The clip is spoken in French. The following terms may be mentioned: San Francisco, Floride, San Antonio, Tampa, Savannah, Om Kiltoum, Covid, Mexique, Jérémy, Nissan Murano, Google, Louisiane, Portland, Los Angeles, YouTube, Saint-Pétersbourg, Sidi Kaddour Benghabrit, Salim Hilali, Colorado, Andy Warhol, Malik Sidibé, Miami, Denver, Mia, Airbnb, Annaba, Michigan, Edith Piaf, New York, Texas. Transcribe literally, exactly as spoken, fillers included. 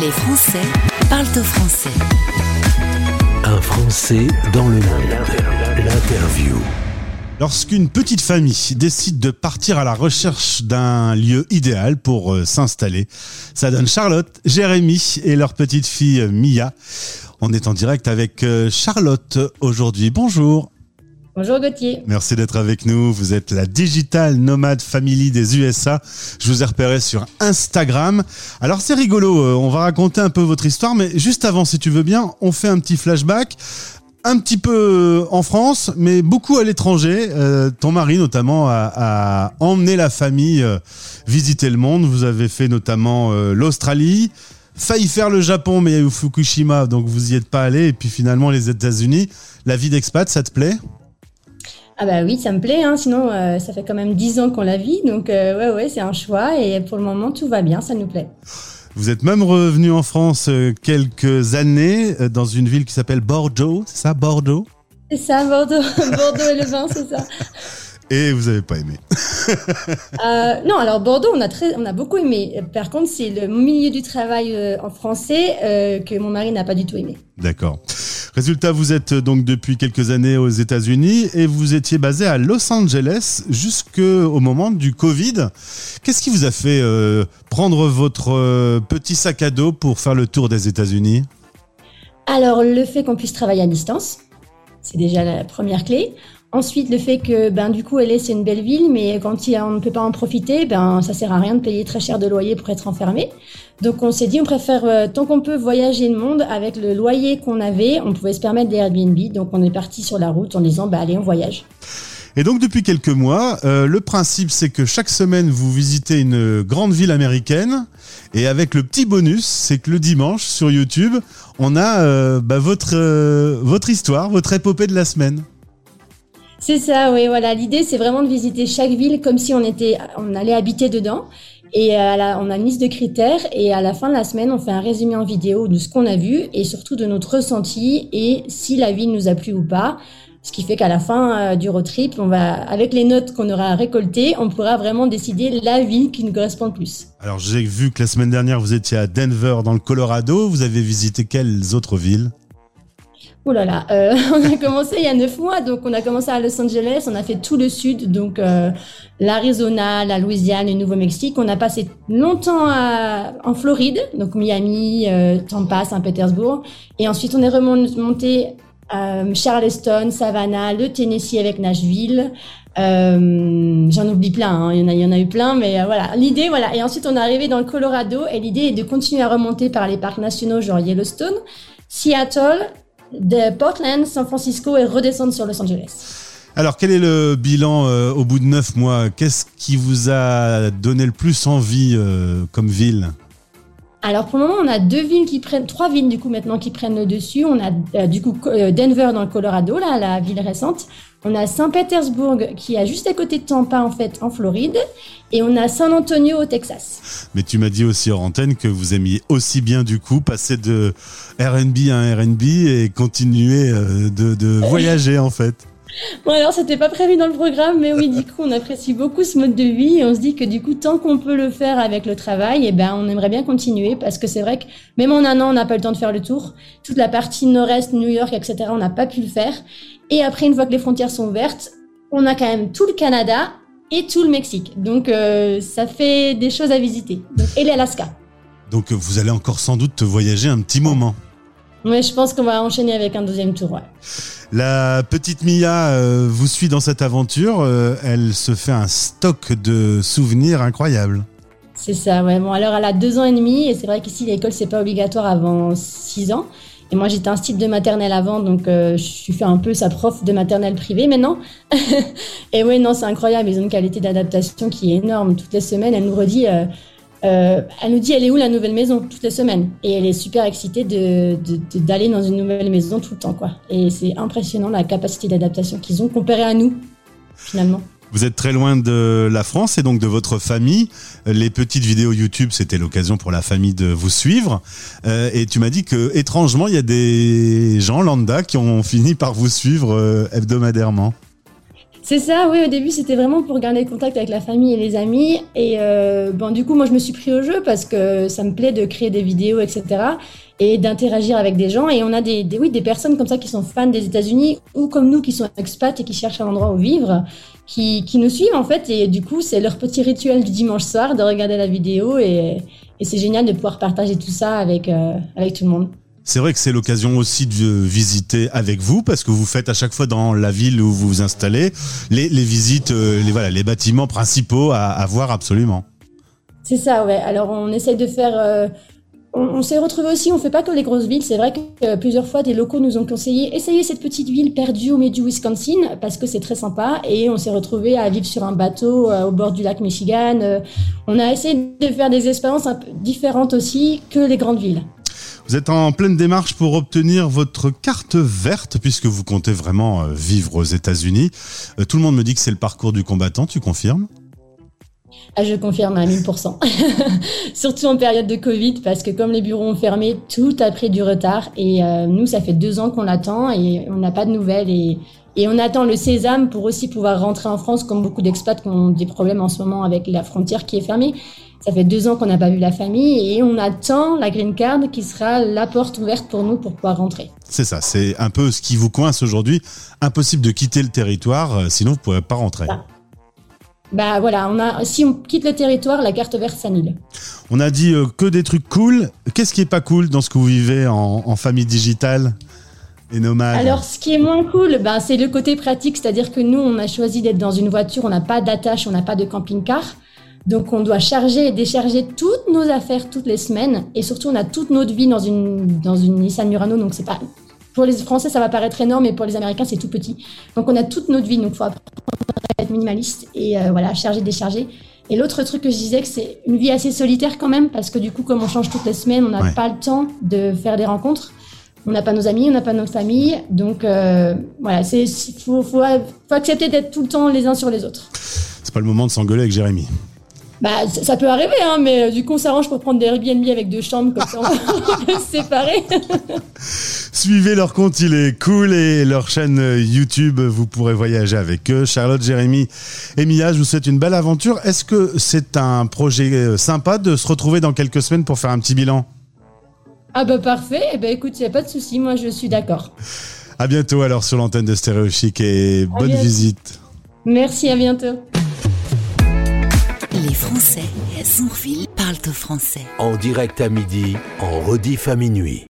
Les Français parlent au français. Un Français dans le monde. L'interview. Lorsqu'une petite famille décide de partir à la recherche d'un lieu idéal pour s'installer, ça donne Charlotte, Jérémy et leur petite fille Mia. On est en direct avec Charlotte aujourd'hui. Bonjour. Bonjour Gauthier. Merci d'être avec nous. Vous êtes la Digital Nomad Family des U S A. Je vous ai repéré sur Instagram. Alors c'est rigolo, on va raconter un peu votre histoire, mais juste avant, si tu veux bien, on fait un petit flashback. Un petit peu en France, mais beaucoup à l'étranger. Euh, ton mari notamment a, a emmené la famille visiter le monde. Vous avez fait notamment euh, l'Australie, failli faire le Japon, mais il y a eu Fukushima, donc vous y êtes pas allé. Et puis finalement les États-Unis. La vie d'expat, ça te plaît ? Ah bah oui, ça me plaît, hein. Sinon euh, ça fait quand même dix ans qu'on la vit, donc euh, ouais, ouais, c'est un choix et pour le moment tout va bien, ça nous plaît. Vous êtes même revenu en France euh, quelques années euh, dans une ville qui s'appelle Bordeaux, c'est ça Bordeaux ? C'est ça, Bordeaux, Bordeaux et le vin, c'est ça. Et vous n'avez pas aimé. euh, non, alors Bordeaux, on a, très, on a beaucoup aimé. Par contre, c'est le milieu du travail euh, en français euh, que mon mari n'a pas du tout aimé. D'accord. Résultat, vous êtes donc depuis quelques années aux États-Unis et vous étiez basé à Los Angeles jusqu'au moment du Covid. Qu'est-ce qui vous a fait euh, prendre votre euh, petit sac à dos pour faire le tour des États-Unis ? Alors, le fait qu'on puisse travailler à distance, c'est déjà la première clé. Ensuite, le fait que, ben, du coup, L A, c'est une belle ville, mais quand il y a, on ne peut pas en profiter, ben, ça sert à rien de payer très cher de loyer pour être enfermé. Donc, on s'est dit, on préfère, euh, tant qu'on peut voyager le monde, avec le loyer qu'on avait, on pouvait se permettre des Airbnb. Donc, on est parti sur la route en disant, bah, allez, on voyage. Et donc, depuis quelques mois, euh, le principe, c'est que chaque semaine, vous visitez une grande ville américaine. Et avec le petit bonus, c'est que le dimanche, sur YouTube, on a euh, bah, votre, euh, votre histoire, votre épopée de la semaine. C'est ça, oui, voilà. L'idée, c'est vraiment de visiter chaque ville comme si on était, on allait habiter dedans. Et à la, on a une liste de critères. Et à la fin de la semaine, on fait un résumé en vidéo de ce qu'on a vu et surtout de notre ressenti et si la ville nous a plu ou pas. Ce qui fait qu'à la fin euh, du road trip, on va, avec les notes qu'on aura récoltées, on pourra vraiment décider la ville qui nous correspond le plus. Alors, j'ai vu que la semaine dernière, vous étiez à Denver, dans le Colorado. Vous avez visité quelles autres villes ? Oh là là, euh, on a commencé il y a neuf mois, donc on a commencé à Los Angeles, on a fait tout le sud, donc euh, l'Arizona, la Louisiane, le Nouveau-Mexique. On a passé longtemps à, en Floride, donc Miami, euh, Tampa, Saint-Pétersbourg. Et ensuite, on est remonté à Charleston, Savannah, le Tennessee avec Nashville. Euh, j'en oublie plein, hein. il, y en a, il y en a eu plein, mais euh, voilà. L'idée, voilà. Et ensuite, on est arrivé dans le Colorado et l'idée est de continuer à remonter par les parcs nationaux, genre Yellowstone, Seattle, de Portland, San Francisco et redescendre sur Los Angeles. Alors, quel est le bilan euh, au bout de neuf mois ? Qu'est-ce qui vous a donné le plus envie euh, comme ville ? Alors, pour le moment, on a deux villes qui prennent, trois villes du coup maintenant qui prennent le dessus. On a euh, du coup Denver dans le Colorado, là, la ville récente. On a Saint-Pétersbourg qui est juste à côté de Tampa en fait, en Floride. Et on a San Antonio au Texas. Mais tu m'as dit aussi hors antenne que vous aimiez aussi bien du coup passer de R and B à un R and B et continuer de, de voyager en fait. Bon alors c'était pas prévu dans le programme, mais oui du coup on apprécie beaucoup ce mode de vie et on se dit que du coup tant qu'on peut le faire avec le travail, eh ben on aimerait bien continuer parce que c'est vrai que même en un an on n'a pas le temps de faire le tour, toute la partie nord-est, New York, et cetera on n'a pas pu le faire. Et après une fois que les frontières sont ouvertes, on a quand même tout le Canada et tout le Mexique, donc euh, ça fait des choses à visiter. Donc, et l'Alaska. Donc vous allez encore sans doute voyager un petit moment. Oui, je pense qu'on va enchaîner avec un deuxième tour. Ouais. La petite Mia euh, vous suit dans cette aventure. Euh, elle se fait un stock de souvenirs incroyables. C'est ça, ouais. Bon, alors elle a deux ans et demi et c'est vrai qu'ici l'école c'est pas obligatoire avant six ans. Et moi j'étais institut de maternelle avant, donc euh, je suis fait un peu sa prof de maternelle privée maintenant. Et oui, non, c'est incroyable. Ils ont une qualité d'adaptation qui est énorme. Toutes les semaines, elle nous redit. Euh, Euh, elle nous dit elle est où la nouvelle maison toutes les semaines et elle est super excitée de, de, de, d'aller dans une nouvelle maison tout le temps quoi. Et c'est impressionnant la capacité d'adaptation qu'ils ont comparée à nous finalement. Vous êtes très loin de la France et donc de votre famille. Les petites vidéos YouTube, c'était l'occasion pour la famille de vous suivre. Euh, et tu m'as dit que étrangement il y a des gens lambda qui ont fini par vous suivre euh, hebdomadairement. C'est ça, oui, au début c'était vraiment pour garder contact avec la famille et les amis et euh, bon, du coup moi je me suis pris au jeu parce que ça me plaît de créer des vidéos, et cetera et d'interagir avec des gens et on a des, des, oui, des personnes comme ça qui sont fans des États-Unis ou comme nous qui sont expats et qui cherchent un endroit où vivre, qui, qui nous suivent en fait et du coup c'est leur petit rituel du dimanche soir de regarder la vidéo et, et c'est génial de pouvoir partager tout ça avec, euh, avec tout le monde. C'est vrai que c'est l'occasion aussi de visiter avec vous parce que vous faites à chaque fois dans la ville où vous vous installez les, les visites, les, voilà, les bâtiments principaux à, à voir absolument. C'est ça, ouais. Alors on essaye de faire... Euh, on, on s'est retrouvés aussi, on ne fait pas que les grosses villes. C'est vrai que euh, plusieurs fois des locaux nous ont conseillé essayez cette petite ville perdue au milieu du Wisconsin parce que c'est très sympa et on s'est retrouvés à vivre sur un bateau euh, au bord du lac Michigan. Euh, on a essayé de faire des expériences un peu différentes aussi que les grandes villes. Vous êtes en pleine démarche pour obtenir votre carte verte puisque vous comptez vraiment vivre aux États-Unis. Tout le monde me dit que c'est le parcours du combattant, tu confirmes ? Ah, je confirme à mille pour cent. Surtout en période de Covid parce que comme les bureaux ont fermé, tout a pris du retard et euh, nous ça fait deux ans qu'on l'attend et on n'a pas de nouvelles et, et on attend le sésame pour aussi pouvoir rentrer en France comme beaucoup d'expats qui ont des problèmes en ce moment avec la frontière qui est fermée. Ça fait deux ans qu'on n'a pas vu la famille et on attend la green card qui sera la porte ouverte pour nous pour pouvoir rentrer. C'est ça, c'est un peu ce qui vous coince aujourd'hui. Impossible de quitter le territoire, sinon vous ne pourrez pas rentrer. Bah, bah voilà, on a, si on quitte le territoire, la carte verte s'annule. On a dit que des trucs cool. Qu'est-ce qui n'est pas cool dans ce que vous vivez en, en famille digitale ? Alors, ce qui est moins cool, ben, c'est le côté pratique. C'est-à-dire que nous, on a choisi d'être dans une voiture. On n'a pas d'attache, on n'a pas de camping-car. Donc, on doit charger et décharger toutes nos affaires toutes les semaines. Et surtout, on a toute notre vie dans une, dans une Nissan Murano. Donc, c'est pas, pour les Français, ça va paraître énorme, mais pour les Américains, c'est tout petit. Donc, on a toute notre vie. Donc, il faut apprendre à être minimaliste et euh, voilà, charger, décharger. Et l'autre truc que je disais, que c'est une vie assez solitaire quand même, parce que du coup, comme on change toutes les semaines, on n'a ouais. pas le temps de faire des rencontres. On n'a pas nos amis, on n'a pas notre famille. Donc, euh, voilà, il faut, faut, faut accepter d'être tout le temps les uns sur les autres. C'est pas le moment de s'engueuler avec Jérémy. Bah, ça peut arriver, hein, mais du coup, on s'arrange pour prendre des Airbnb avec deux chambres, comme ça, on peut se séparer. Suivez leur compte, il est cool, et leur chaîne YouTube, vous pourrez voyager avec eux. Charlotte, Jérémy et Mia, je vous souhaite une belle aventure. Est-ce que c'est un projet sympa de se retrouver dans quelques semaines pour faire un petit bilan ? Ah bah parfait, eh bah écoute, il n'y a pas de souci, moi je suis d'accord. À bientôt alors sur l'antenne de Stéréo Chic et à bonne bientôt. Visite. Merci, à bientôt. Les Français, Zourville, parlent au français. En direct à midi, en rediff à minuit.